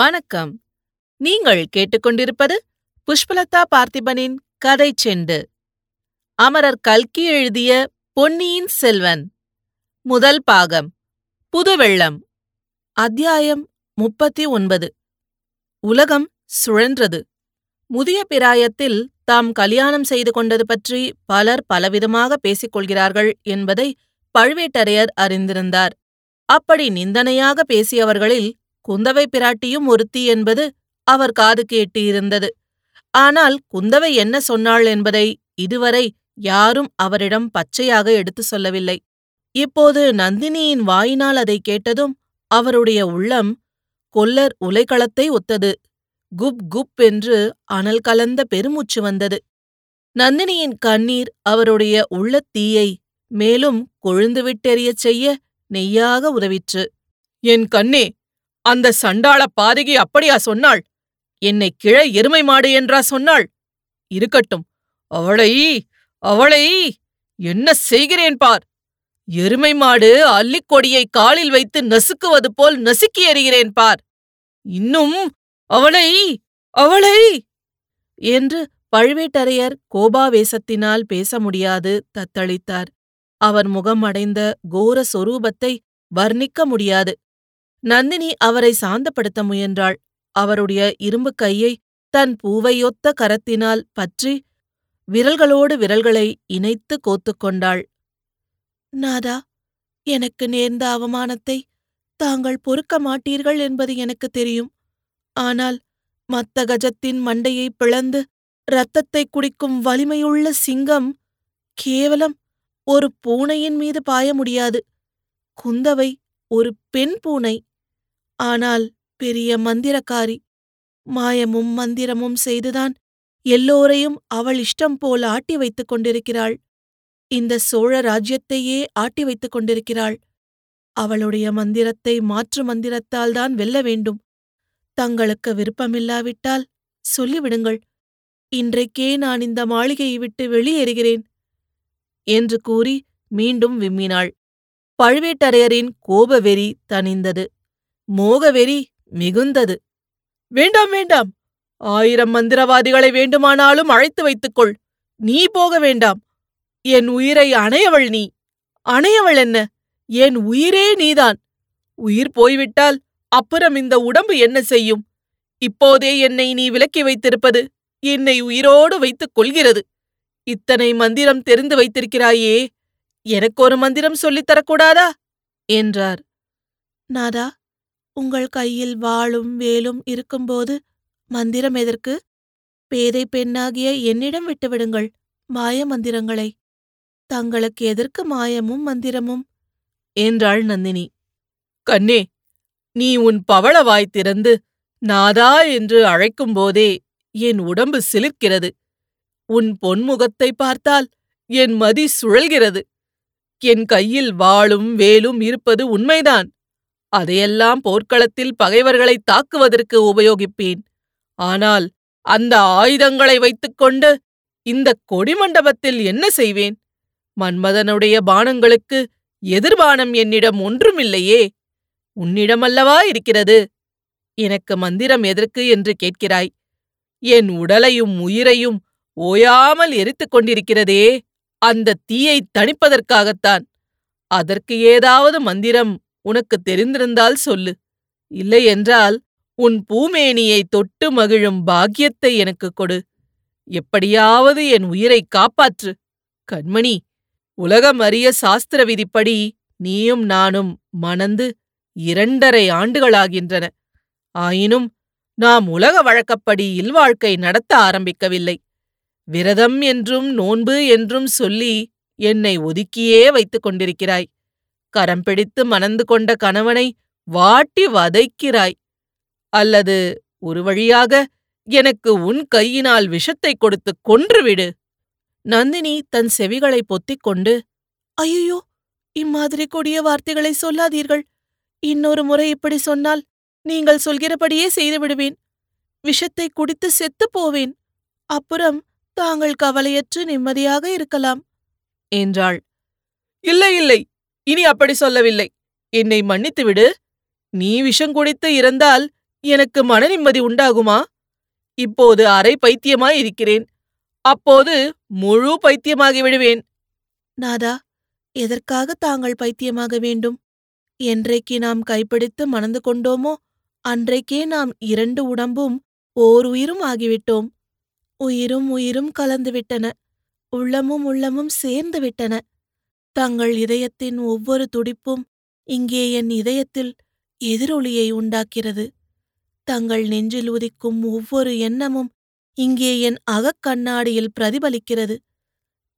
வணக்கம். நீங்கள் கேட்டுக்கொண்டிருப்பது புஷ்பலதா பார்த்திபனின் கதை செண்டு. அமரர் கல்கி எழுதிய பொன்னியின் செல்வன் முதல் பாகம் புதுவெள்ளம், அத்தியாயம் 39. உலகம் சுழன்றது. முதிய பிராயத்தில் தாம் கல்யாணம் செய்து கொண்டது பற்றி பலர் பலவிதமாக பேசிக்கொள்கிறார்கள் என்பதை பழுவேட்டரையர் அறிந்திருந்தார். அப்படி நிந்தனையாக பேசியவர்களில் குந்தவை பிராட்டியும் ஒருத்தி என்பது அவர் காது கேட்டிருந்தது. ஆனால் குந்தவை என்ன சொன்னாள் என்பதை இதுவரை யாரும் அவரிடம் பச்சையாக எடுத்து சொல்லவில்லை. இப்போது நந்தினியின் வாயினால் அதை கேட்டதும் அவருடைய உள்ளம் கொல்லர் உலைக்களத்தை ஒத்தது. குப் குப் என்று அனல் கலந்த பெருமூச்சு வந்தது. நந்தினியின் கண்ணீர் அவருடைய உள்ளத்தீயை மேலும் கொழுந்துவிட்டெறியச் செய்ய நெய்யாக உதவிற்று. என் கண்ணே, அந்த சண்டாள பாதகி அப்படியா சொன்னாள்? என்னை கிழ எருமை மாடு என்றா சொன்னாள்? இருக்கட்டும், அவளை என்ன செய்கிறேன் பார். எருமை மாடு அல்லிக்கொடியை காலில் வைத்து நசுக்குவது போல் நசுக்கி எறிகிறேன் பார். இன்னும் அவளை என்று பழுவேட்டரையர் கோபாவேசத்தினால் பேச முடியாது தத்தளித்தார். அவர் முகம் அடைந்த கோர சொரூபத்தை வர்ணிக்க முடியாது. நந்தினி அவரை சாந்தப்படுத்த முயன்றாள். அவருடைய இரும்பு கையை தன் பூவையொத்த கரத்தினால் பற்றி விரல்களோடு விரல்களை இணைத்து கோத்துக்கொண்டாள். நாதா, எனக்கு நேர்ந்த அவமானத்தை தாங்கள் பொறுக்க மாட்டீர்கள் என்பது எனக்கு தெரியும். ஆனால் மத்த கஜத்தின் மண்டையை பிளந்து இரத்தத்தை குடிக்கும் வலிமையுள்ள சிங்கம் கேவலம் ஒரு பூனையின் மீது பாய முடியாது. குந்தவை ஒரு பெண் பூனை, ஆனால் பெரிய மந்திரக்காரி. மாயமும் மந்திரமும் செய்துதான் எல்லோரையும் அவள் இஷ்டம் போல் ஆட்டி வைத்துக் கொண்டிருக்கிறாள். இந்த சோழ ராஜ்யத்தையே ஆட்டி வைத்துக் கொண்டிருக்கிறாள். அவளுடைய மந்திரத்தை மாற்று மந்திரத்தால்தான் வெல்ல வேண்டும். தங்களுக்கு விருப்பமில்லாவிட்டால் சொல்லிவிடுங்கள். இன்றைக்கே நான் இந்த மாளிகையை விட்டு வெளியேறுகிறேன் என்று கூறி மீண்டும் விம்மினாள். பழுவேட்டரையரின் கோபவெறி தணிந்தது. மோகவெறி மிகுந்தது. வேண்டாம் வேண்டாம், 1000 மந்திரவாதிகளை வேண்டுமானாலும் அழைத்து வைத்துக்கொள். நீ போக வேண்டாம். என் உயிரை அணையவள் நீ. அணையவள் என்ன, என் உயிரே நீதான். உயிர் போய்விட்டால் அப்புறம் இந்த உடம்பு என்ன செய்யும்? இப்போதே என்னை நீ விலக்கி வைத்திருப்பது என்னை உயிரோடு வைத்துக் கொள்கிறது. இத்தனை மந்திரம் தெரிந்து வைத்திருக்கிறாயே, எனக்கு ஒரு மந்திரம் சொல்லித்தரக்கூடாதா என்றார். நாதா, உங்கள் கையில் வாளும் வேலும் இருக்கும்போது மந்திரம் எதற்கு? பேதை பெண்ணாகிய என்னிடம் விட்டுவிடுங்கள் மாய மந்திரங்களை. தங்களுக்கு எதற்கு மாயமும் மந்திரமும் என்றாள் நந்தினி. கண்ணே, நீ உன் பவள வாய் திறந்து நாதா என்று அழைக்கும்போதே என் உடம்பு சிலிர்க்கிறது. உன் பொன்முகத்தை பார்த்தால் என் மதி சுழல்கிறது. என் கையில் வாளும் வேலும் இருப்பது உண்மைதான். அதையெல்லாம் போர்க்களத்தில் பகைவர்களை தாக்குவதற்கு உபயோகிப்பேன். ஆனால் அந்த ஆயுதங்களை வைத்துக்கொண்டு இந்த கொடிமண்டபத்தில் என்ன செய்வேன்? மன்மதனுடைய பானங்களுக்கு எதிர்பானம் என்னிடம் ஒன்றுமில்லையே, உன்னிடமல்லவா இருக்கிறது. எனக்கு மந்திரம் எதற்கு என்று கேட்கிறாய்? என் உடலையும் உயிரையும் ஓயாமல் எரித்துக் கொண்டிருக்கிறதே, அந்த தீயை தணிப்பதற்காகத்தான். அதற்கு ஏதாவது மந்திரம் உனக்கு தெரிந்திருந்தால் சொல்லு. இல்லையென்றால் உன் பூமேனியை தொட்டு மகிழும் பாக்கியத்தை எனக்கு கொடு. எப்படியாவது என் உயிரை காப்பாற்று. கண்மணி, உலகம் அறிய சாஸ்திர விதிப்படி நீயும் நானும் மணந்து 2.5 ஆண்டுகளாகின்றன. ஆயினும் நாம் உலக வழக்கப்படி இல்வாழ்க்கை நடத்த ஆரம்பிக்கவில்லை. விரதம் என்றும் நோன்பு என்றும் சொல்லி என்னை ஒதுக்கியே வைத்துக் கொண்டிருக்கிறாய். கரம் பிடித்து மணந்து கொண்ட கணவனை வாட்டி வதைக்கிறாய். அல்லது ஒரு வழியாக எனக்கு உன் கையினால் விஷத்தை கொடுத்து கொன்றுவிடு. நந்தினி தன் செவிகளை பொத்திக் கொண்டு, ஐயோ, இம்மாதிரி கொடிய வார்த்தைகளை சொல்லாதீர்கள். இன்னொரு முறை இப்படி சொன்னால் நீங்கள் சொல்கிறபடியே செய்துவிடுவேன். விஷத்தை குடித்து செத்துப் போவேன். அப்புறம் தாங்கள் கவலையற்று நிம்மதியாக இருக்கலாம் என்றாள். இல்லை இல்லை, இனி அப்படி சொல்லவில்லை. என்னை மன்னித்துவிடு. நீ விஷம் குடித்து இருந்தால் எனக்கு மன நிம்மதி உண்டாகுமா? இப்போது அரை பைத்தியமாய் இருக்கிறேன், அப்போது முழு பைத்தியமாகி விடுவேன். நாதா, எதற்காக தாங்கள் பைத்தியமாக வேண்டும்? என்றைக்கு நாம் கைப்பிடித்து மணந்து கொண்டோமோ அன்றைக்கே நாம் இரண்டு உடம்பும் ஓர் உயிரும் ஆகிவிட்டோம். உயிரும் உயிரும் கலந்துவிட்டன, உள்ளமும் உள்ளமும் சேர்ந்து விட்டன. தங்கள் இதயத்தின் ஒவ்வொரு துடிப்பும் இங்கே என் இதயத்தில் எதிரொலியை உண்டாக்கிறது. தங்கள் நெஞ்சில் உதிக்கும் ஒவ்வொரு எண்ணமும் இங்கே என் அகக்கண்ணாடியில் பிரதிபலிக்கிறது.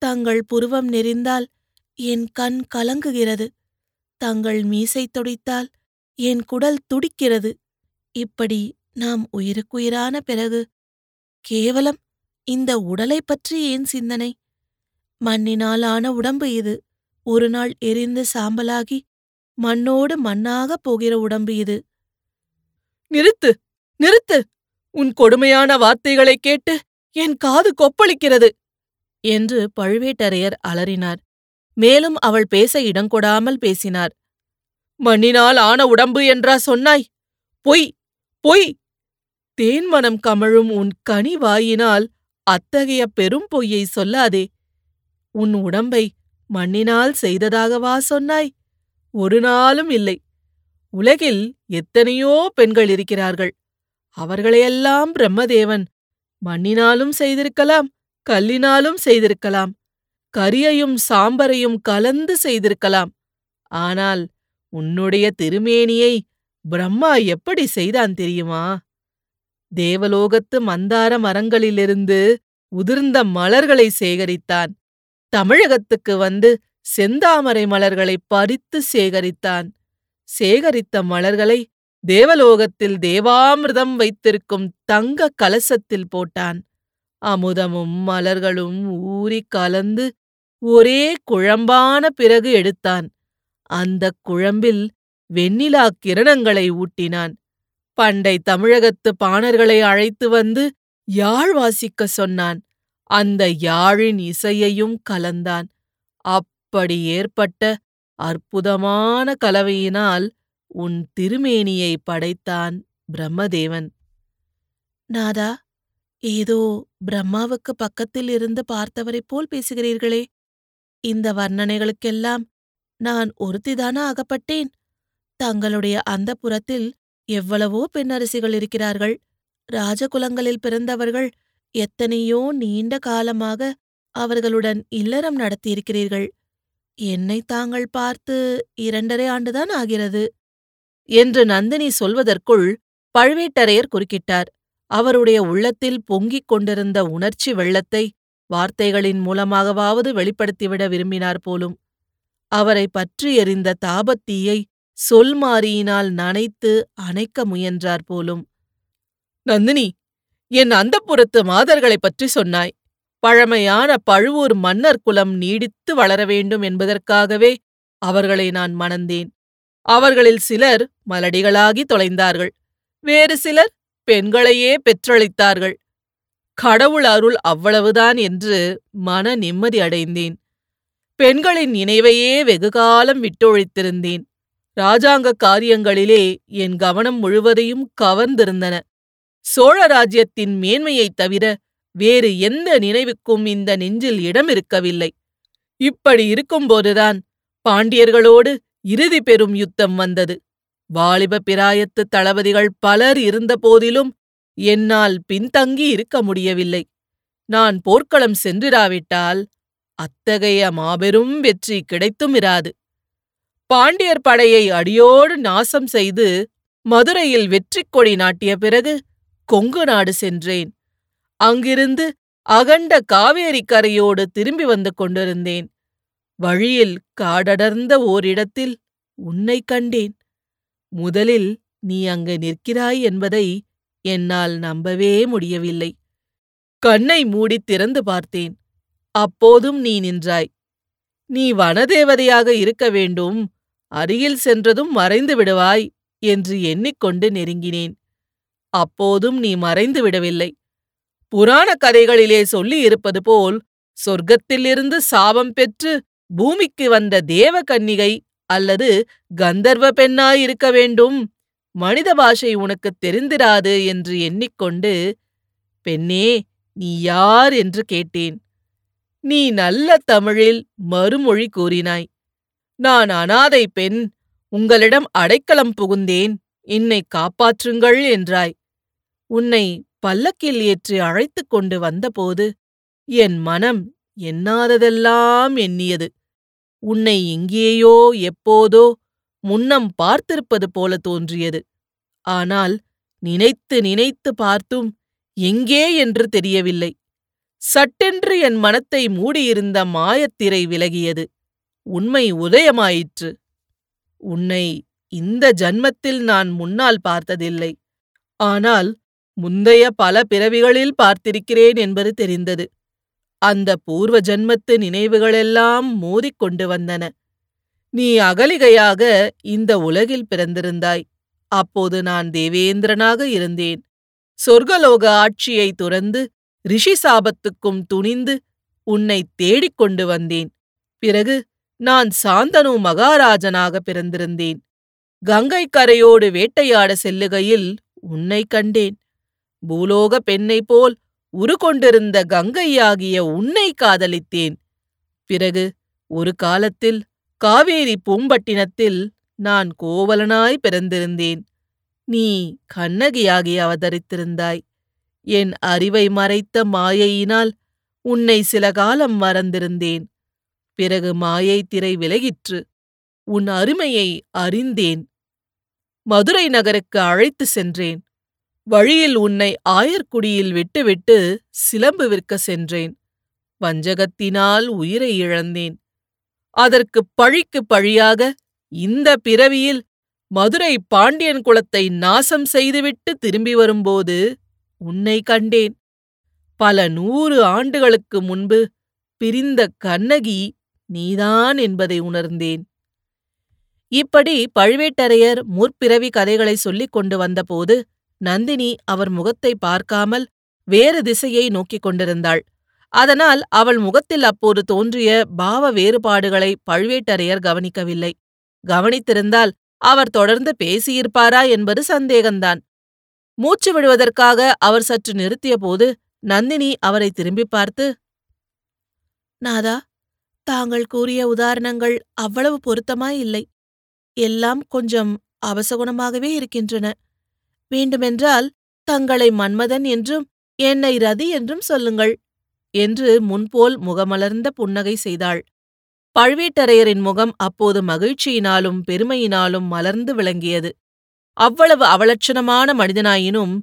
தங்கள் புருவம் நெறிந்தால் என் கண் கலங்குகிறது, தங்கள் மீசை துடித்தால் என் குடல் துடிக்கிறது. இப்படி நாம் உயிருக்குயிரான பிறகு கேவலம் இந்த உடலை பற்றி ஏன் சிந்தனை? மண்ணினால் ஆன உடம்பு இது, ஒரு நாள் எரிந்து சாம்பலாகி மண்ணோடு மண்ணாகப் போகிற உடம்பு இது. நிறுத்து, நிறுத்து! உன் கொடுமையான வார்த்தைகளை கேட்டு என் காது கொப்பளிக்கிறது என்று பழுவேட்டரையர் அலறினார். மேலும் அவள் பேச இடங்கொடாமல் பேசினார். மண்ணினால் ஆன உடம்பு என்றா சொன்னாய்? பொய், பொய்! தேன்மனம் கமழும் உன் கனி வாயினால் அத்தகைய பெரும் பொய்யை சொல்லாதே. உன் உடம்பை மண்ணினால் செய்ததாகவா சொன்னாய்? ஒரு நாளும் இல்லை. உலகில் எத்தனையோ பெண்கள் இருக்கிறார்கள், அவர்களையெல்லாம் பிரம்மதேவன் மண்ணினாலும் செய்திருக்கலாம், கல்லினாலும் செய்திருக்கலாம், கரியையும் சாம்பரையும் கலந்து செய்திருக்கலாம். ஆனால் உன்னுடைய திருமேனியை பிரம்மா எப்படி செய்தான் தெரியுமா? தேவலோகத்து மந்தார மரங்களிலிருந்து உதிர்ந்த மலர்களை சேகரித்தான், தமிழகத்துக்கு வந்து செந்தாமரை மலர்களை பறித்து சேகரித்தான். சேகரித்த மலர்களை தேவலோகத்தில் தேவாமிர்தம் வைத்திருக்கும் தங்க கலசத்தில் போட்டான். அமுதமும் மலர்களும் ஊறி கலந்து ஒரே குழம்பான பிறகு எடுத்தான். அந்த குழம்பில் வெண்ணிலா கிரணங்களை ஊட்டினான். பண்டை தமிழகத்து பாணர்களை அழைத்து வந்து யாழ் வாசிக்க சொன்னான். அந்த யாழின் இசையையும் கலந்தான். அப்படி ஏற்பட்ட அற்புதமான கலவையினால் உன் திருமேனியை படைத்தான் பிரம்மதேவன். நாதா, ஏதோ பிரம்மாவுக்கு பக்கத்தில் இருந்து பார்த்தவரைப் போல் பேசுகிறீர்களே. இந்த வர்ணனைகளுக்கெல்லாம் நான் ஒருத்திதானா அகப்பட்டேன்? தங்களுடைய அந்த புறத்தில் எவ்வளவோ பெண்ணரசிகள் இருக்கிறார்கள். ராஜகுலங்களில் பிறந்தவர்கள் எத்தனையோ நீண்ட காலமாக அவர்களுடன் இல்லறம் நடத்தியிருக்கிறீர்கள். என்னை தாங்கள் பார்த்து 2½ ஆண்டுதான் ஆகிறது என்று நந்தினி சொல்வதற்குள் பழுவேட்டரையர் குறுக்கிட்டார். அவருடைய உள்ளத்தில் பொங்கிக் கொண்டிருந்த உணர்ச்சி வெள்ளத்தை வார்த்தைகளின் மூலமாகவாவது வெளிப்படுத்திவிட விரும்பினார் போலும். அவரை பற்றி எரிந்த தாபத்தீயை சொல்மாரியினால் நனைத்து அணைக்க முயன்றார் போலும். நந்தினி, என் அந்தப்புறத்து மாதர்களைப் பற்றி சொன்னாய். பழமையான பழுவூர் மன்னர் குலம் நீடித்து வளர வேண்டும் என்பதற்காகவே அவர்களை நான் மணந்தேன். அவர்களில் சிலர் மலடிகளாகி தொலைந்தார்கள், வேறு சிலர் பெண்களையே பெற்றளித்தார்கள். கடவுள் அருள் அவ்வளவுதான் என்று மன நிம்மதி அடைந்தேன். பெண்களின் நினைவையே வெகுகாலம் விட்டொழித்திருந்தேன். இராஜாங்க காரியங்களிலே என் கவனம் முழுவதையும் கவர்ந்திருந்தன. சோழ ராஜ்யத்தின் மேன்மையைத் தவிர வேறு எந்த நினைவுக்கும் இந்த நெஞ்சில் இடம் இருக்கவில்லை. இப்படி இருக்கும்போதுதான் பாண்டியர்களோடு இறுதி பெரும் யுத்தம் வந்தது. வாலிப பிராயத்து தளபதிகள் பலர் இருந்த போதிலும் என்னால் பின்தங்கி இருக்க முடியவில்லை. நான் போர்க்களம் சென்றிராவிட்டால் அத்தகைய மாபெரும் வெற்றி கிடைத்தும் இராது. பாண்டியர் படையை அடியோடு நாசம் செய்து மதுரையில் வெற்றி கொடி நாட்டிய பிறகு கொங்கு நாடு சென்றேன். அங்கிருந்து அகண்ட காவேரி கரையோடு திரும்பி வந்து கொண்டிருந்தேன். வழியில் காடடர்ந்த ஓரிடத்தில் உன்னை கண்டேன். முதலில் நீ அங்கு நிற்கிறாய் என்பதை என்னால் நம்பவே முடியவில்லை. கண்ணை மூடி திறந்து பார்த்தேன், அப்போதும் நீ நின்றாய். நீ வனதேவதையாக இருக்க வேண்டும், அருகில் சென்றதும் மறைந்து விடுவாய் என்று எண்ணிக்கொண்டு நெருங்கினேன். அப்போதும் நீ மறைந்து விடவில்லை. புராண கதைகளிலே சொல்லியிருப்பது போல் சொர்க்கத்திலிருந்து சாபம் பெற்று பூமிக்கு வந்த தேவ கன்னிகை அல்லது கந்தர்வ பெண்ணாயிருக்க வேண்டும், மனித பாஷை உனக்கு தெரிந்திராது என்று எண்ணிக்கொண்டு, பெண்ணே நீ யார் என்று கேட்டேன். நீ நல்ல தமிழில் மறுமொழி கூறினாய். நான் அனாதை பெண், உங்களிடம் அடைக்கலம் புகுந்தேன், என்னை காப்பாற்றுங்கள் என்றாய். உன்னை பல்லக்கில் ஏற்றி அழைத்து கொண்டு வந்தபோது என் மனம் எண்ணாததெல்லாம் எண்ணியது. உன்னை இங்கேயோ எப்போதோ முன்னம் பார்த்திருப்பது போல தோன்றியது. ஆனால் நினைத்து நினைத்து பார்த்தும் எங்கே என்று தெரியவில்லை. சட்டென்று என் மனத்தை மூடியிருந்த மாயத்திரை விலகியது. உண்மை உதயமாயிற்று. உன்னை இந்த ஜன்மத்தில் நான் முன்னால் பார்த்ததில்லை, ஆனால் முந்தைய பல பிறவிகளில் பார்த்திருக்கிறேன் என்பது தெரிந்தது. அந்த பூர்வ ஜன்மத்து நினைவுகளெல்லாம் மோதிக்கொண்டு வந்தன. நீ அகலிகையாக இந்த உலகில் பிறந்திருந்தாய். அப்போது நான் தேவேந்திரனாக இருந்தேன். சொர்க்கலோக ஆட்சியை துறந்து ரிஷி சாபத்துக்கும் துணிந்து உன்னை தேடிக்கொண்டு வந்தேன். பிறகு நான் சாந்தனு மகாராஜனாக பிறந்திருந்தேன். கங்கை கரையோடு வேட்டையாட செல்லுகையில் உன்னை கண்டேன். பூலோக பெண்ணை போல் உருக்கொண்டிருந்த கங்கையாகிய உன்னை காதலித்தேன். பிறகு ஒரு காலத்தில் காவேரி பூம்பட்டினத்தில் நான் கோவலனாய் பிறந்திருந்தேன். நீ கண்ணகியாகி அவதரித்திருந்தாய். என் அறிவை மறைத்த மாயையினால் உன்னை சில காலம் மறந்திருந்தேன். பிறகு மாயை திரை விலகிற்று. உன் அருமையை அறிந்தேன். மதுரை நகருக்கு அழைத்து சென்றேன். வழியில் உன்னை ஆயர்க்குடியில் விட்டுவிட்டு சிலம்பு விற்க சென்றேன். வஞ்சகத்தினால் உயிரை இழந்தேன். அதற்கு பழிக்கு பழியாக இந்த பிறவியில் மதுரை பாண்டியன் குலத்தை நாசம் செய்துவிட்டு திரும்பி வரும்போது உன்னை கண்டேன். பல 100 ஆண்டுகளுக்கு முன்பு பிரிந்த கண்ணகி நீதான் என்பதை உணர்ந்தேன். இப்படி பழுவேட்டரையர் முற்பிறவி கதைகளை சொல்லிக் கொண்டு வந்தபோது நந்தினி அவர் முகத்தை பார்க்காமல் வேறு திசையை நோக்கிக் கொண்டிருந்தாள். அதனால் அவள் முகத்தில் அப்போது தோன்றிய பாவ வேறுபாடுகளை பழுவேட்டரையர் கவனிக்கவில்லை. கவனித்திருந்தால் அவர் தொடர்ந்து பேசியிருப்பாரா என்பது சந்தேகம்தான். மூச்சு விடுவதற்காக அவர் சற்று நிறுத்திய போது நந்தினி அவரை திரும்பி பார்த்து, நாதா, தாங்கள் கூறிய உதாரணங்கள் அவ்வளவு பொருத்தமாயில்லை. எல்லாம் கொஞ்சம் அவசகுணமாகவே இருக்கின்றன. வேண்டுமென்றால் தங்களை மன்மதன் என்றும் என்னை ரதி என்றும் சொல்லுங்கள் என்று முன்போல் முகமலர்ந்த புன்னகை செய்தாள். பழுவேட்டரையரின் முகம் அப்போது மகிழ்ச்சியினாலும் பெருமையினாலும் மலர்ந்து விளங்கியது. அவ்வளவு அவலட்சணமான மனிதனாயினும்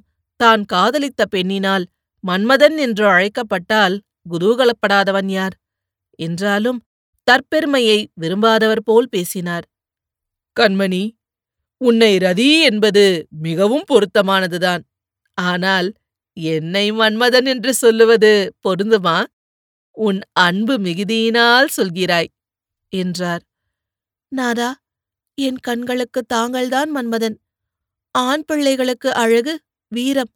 தான் காதலித்த பெண்ணினால் மன்மதன் என்று அழைக்கப்பட்டால் குதூகலப்படாதவன் யார்? என்றாலும் தற்பெருமையை விரும்பாதவர் போல் பேசினார். கண்மணி, உன்னை ரதி என்பது மிகவும் பொருத்தமானதுதான். ஆனால் என்னை மன்மதன் என்று சொல்லுவது பொருந்துமா? உன் அன்பு மிகுதியினால் சொல்கிறாய் என்றார். நாதா, என் கண்களுக்கு தாங்கள்தான் மன்மதன். ஆண் பிள்ளைகளுக்கு அழகு, வீரம்.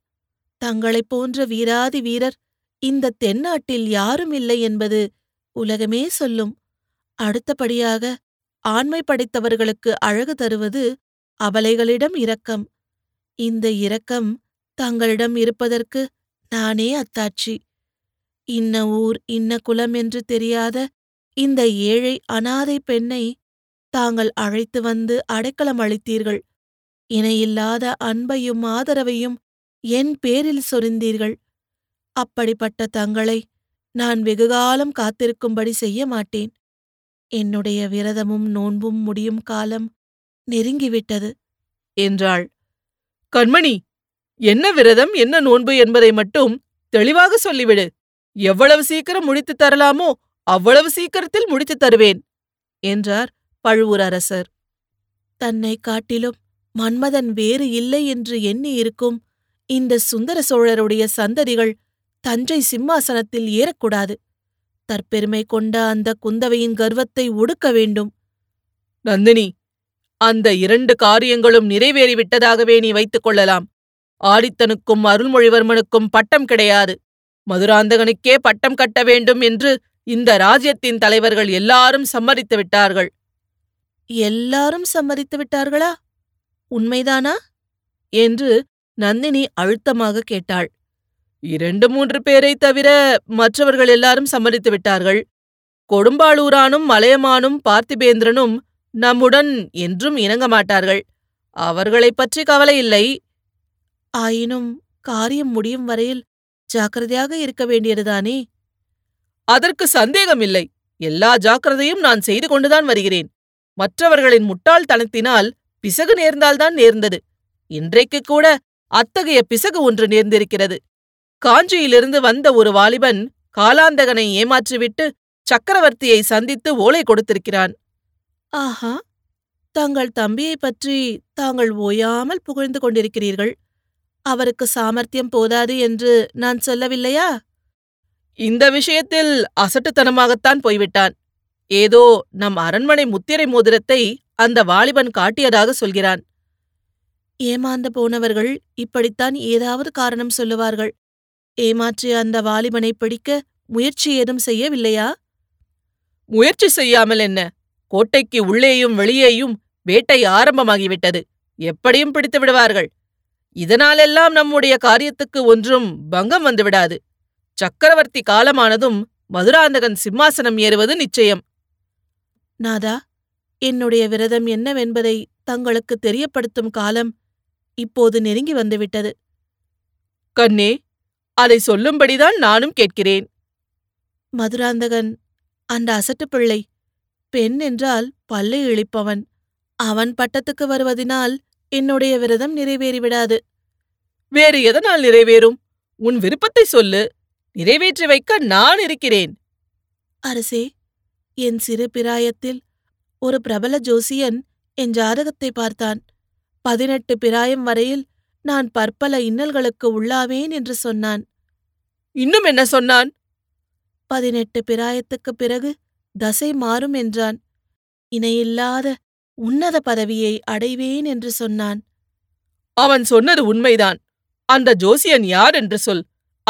தங்களைப் போன்ற வீராதி வீரர் இந்த தென்னாட்டில் யாரும் இல்லை என்பது உலகமே சொல்லும். அடுத்தபடியாக ஆண்மை படைத்தவர்களுக்கு அழகு தருவது அவளைகளிடம் இரக்கம். இந்த இரக்கம் தங்களிடம் இருப்பதற்கு நானே அத்தாட்சி. இன்ன ஊர் இன்ன குலம் என்று தெரியாத இந்த ஏழை அனாதை பெண்ணை தாங்கள் அழைத்து வந்து அடைக்கலம் அளித்தீர்கள். இணையில்லாத அன்பையும் ஆதரவையும் என் பேரில் சொரிந்தீர்கள். அப்படிப்பட்ட தங்களை நான் வெகுகாலம் காத்திருக்கும்படி செய்ய மாட்டேன். என்னுடைய விரதமும் நோன்பும் முடியும் காலம் நெருங்கிவிட்டது என்றாள். கண்மணி, என்ன விரதம் என்ன நோன்பு என்பதை மட்டும் தெளிவாக சொல்லிவிடு. எவ்வளவு சீக்கிரம் முடித்து தரலாமோ அவ்வளவு சீக்கிரத்தில் முடித்து தருவேன் என்றார் பழுவூர் அரசர். தன்னை காட்டிலும் மன்மதன் வேறு இல்லை என்று எண்ணி இருக்கும் இந்த சுந்தர சோழருடைய சந்ததிகள் தஞ்சை சிம்மாசனத்தில் ஏறக்கூடாது. தற்பெருமை கொண்ட அந்த குந்தவையின் கர்வத்தை ஒடுக்க வேண்டும். நந்தினி, அந்த 2 காரியங்களும் நிறைவேறிவிட்டதாகவே நீ வைத்துக் கொள்ளலாம். ஆடித்தனுக்கும் அருள்மொழிவர்மனுக்கும் பட்டம் கிடையாது. மதுராந்தகனுக்கே பட்டம் கட்ட வேண்டும் என்று இந்த ராஜ்யத்தின் தலைவர்கள் எல்லாரும் சம்மதித்து விட்டார்கள். எல்லாரும் சம்மதித்து விட்டார்களா? உண்மைதானா என்று நந்தினி அழுத்தமாக கேட்டாள். 2-3 பேரை தவிர மற்றவர்கள் எல்லாரும் சம்மதித்து விட்டார்கள். கொடும்பாளூரானும் மலையமானும் பார்த்திபேந்திரனும் நம்முடன் என்றும் இணங்க மாட்டார்கள். அவர்களைப் பற்றி கவலை இல்லை. ஆயினும் காரியம் முடியும் வரையில் ஜாக்கிரதையாக இருக்க வேண்டியதுதானே? அதற்கு சந்தேகமில்லை. எல்லா ஜாக்கிரதையும் நான் செய்து கொண்டுதான் வருகிறேன். மற்றவர்களின் முட்டாள்தனத்தினால் பிசகு நேர்ந்தால்தான் நேர்ந்தது. இன்றைக்கு கூட அத்தகைய பிசகு ஒன்று நேர்ந்திருக்கிறது. காஞ்சியிலிருந்து வந்த ஒரு வாலிபன் காலாந்தகனை ஏமாற்றிவிட்டு சக்கரவர்த்தியை சந்தித்து ஓலை கொடுத்திருக்கிறான். ஆஹா, தங்கள் தம்பியை பற்றி தாங்கள் ஓயாமல் புகழ்ந்து கொண்டிருக்கிறீர்கள். அவருக்கு சாமர்த்தியம் போதாது என்று நான் சொல்லவில்லையா? இந்த விஷயத்தில் அசட்டுத்தனமாகத்தான் போய்விட்டான். ஏதோ நம் அரண்மனை முத்திரை மோதிரத்தை அந்த வாலிபன் காட்டியதாக சொல்கிறான். ஏமாந்து போனவர்கள் இப்படித்தான் ஏதாவது காரணம் சொல்லுவார்கள். ஏமாற்றிய அந்த வாலிபனை பிடிக்க முயற்சி ஏதும் செய்யவில்லையா? முயற்சி செய்யாமல் என்ன? கோட்டைக்கு உள்ளேயும் வெளியேயும் வேட்டை ஆரம்பமாகிவிட்டது. எப்படியும் பிடித்து விடுவார்கள். இதனாலெல்லாம் நம்முடைய காரியத்துக்கு ஒன்றும் பங்கம் வந்துவிடாது. சக்கரவர்த்தி காலமானதும் மதுராந்தகன் சிம்மாசனம் ஏறுவது நிச்சயம். நாதா, என்னுடைய விரதம் என்னவென்பதை தங்களுக்கு தெரியப்படுத்தும் காலம் இப்போது நெருங்கி வந்துவிட்டது. கண்ணே, அதை சொல்லும்படிதான் நானும் கேட்கிறேன். மதுராந்தகன் அந்த அசட்டுப்பிள்ளை பெண் என்றால் பல்லை இழிப்பவன். அவன் பட்டத்துக்கு வருவதினால் என்னுடைய விரதம் நிறைவேறிவிடாது. வேறு எதனால் நிறைவேறும்? உன் விருப்பத்தை சொல்லு. நிறைவேற்றி வைக்க நான் இருக்கிறேன். அரசே, என் சிறு பிராயத்தில் ஒரு பிரபல ஜோசியன் என் ஜாதகத்தை பார்த்தான். 18 பிராயம் வரையில் நான் பற்பல இன்னல்களுக்கு உள்ளாவேன் என்று சொன்னான். இன்னும் என்ன சொன்னான்? 18 பிராயத்துக்குப் பிறகு தசை மாறும் என்றான். இணையில்லாத உன்னத பதவியை அடைவேன் என்று சொன்னான். அவன் சொன்னது உண்மைதான். அந்த ஜோசியன் யார் என்று சொல்.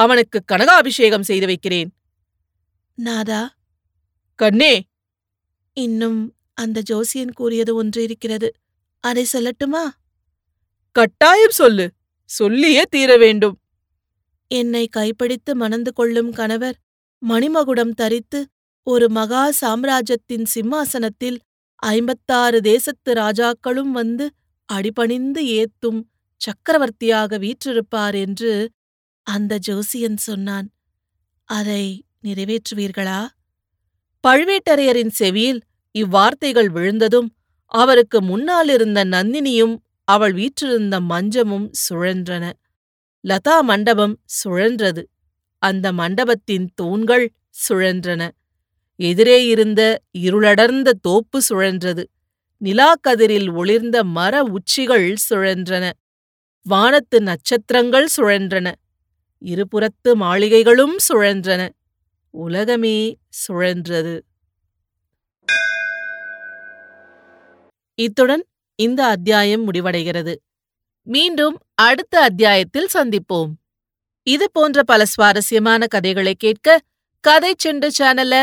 அவனுக்கு கனகாபிஷேகம் செய்து வைக்கிறேன். நாதா. கண்ணே. இன்னும் அந்த ஜோசியன் கூறியது ஒன்று இருக்கிறது. அதை சொல்லட்டுமா? கட்டாயம் சொல்லு. சொல்லியே தீர வேண்டும். என்னை கைப்பிடித்து மணந்து கொள்ளும் கணவர் மணிமகுடம் தரித்து ஒரு மகா சாம்ராஜ்யத்தின் சிம்மாசனத்தில் 56 தேசத்து ராஜாக்களும் வந்து அடிபணிந்து ஏத்தும் சக்கரவர்த்தியாக வீற்றிருப்பார் என்று அந்த ஜோசியன் சொன்னான். அதை நிறைவேற்றுவீர்களா? பழுவேட்டரையரின் செவியில் இவ்வார்த்தைகள் விழுந்ததும் அவருக்கு முன்னாலிருந்த நந்தினியும் அவள் வீற்றிருந்த மஞ்சமும் சுழன்றன. லதா மண்டபம் சுழன்றது. அந்த மண்டபத்தின் தூண்கள் சுழன்றன. எதிரே இருந்த இருளடர்ந்த தோப்பு சுழன்றது. நிலாக்கதிரில் ஒளிர்ந்த மர உச்சிகள் சுழன்றன. வானத்து நட்சத்திரங்கள் சுழன்றன. இருபுறத்து மாளிகைகளும் சுழன்றன. உலகமே சுழன்றது. இத்துடன் இந்த அத்தியாயம் முடிவடைகிறது. மீண்டும் அடுத்த அத்தியாயத்தில் சந்திப்போம். இது போன்ற பல சுவாரஸ்யமான கதைகளை கேட்க கதை செண்டு சேனலை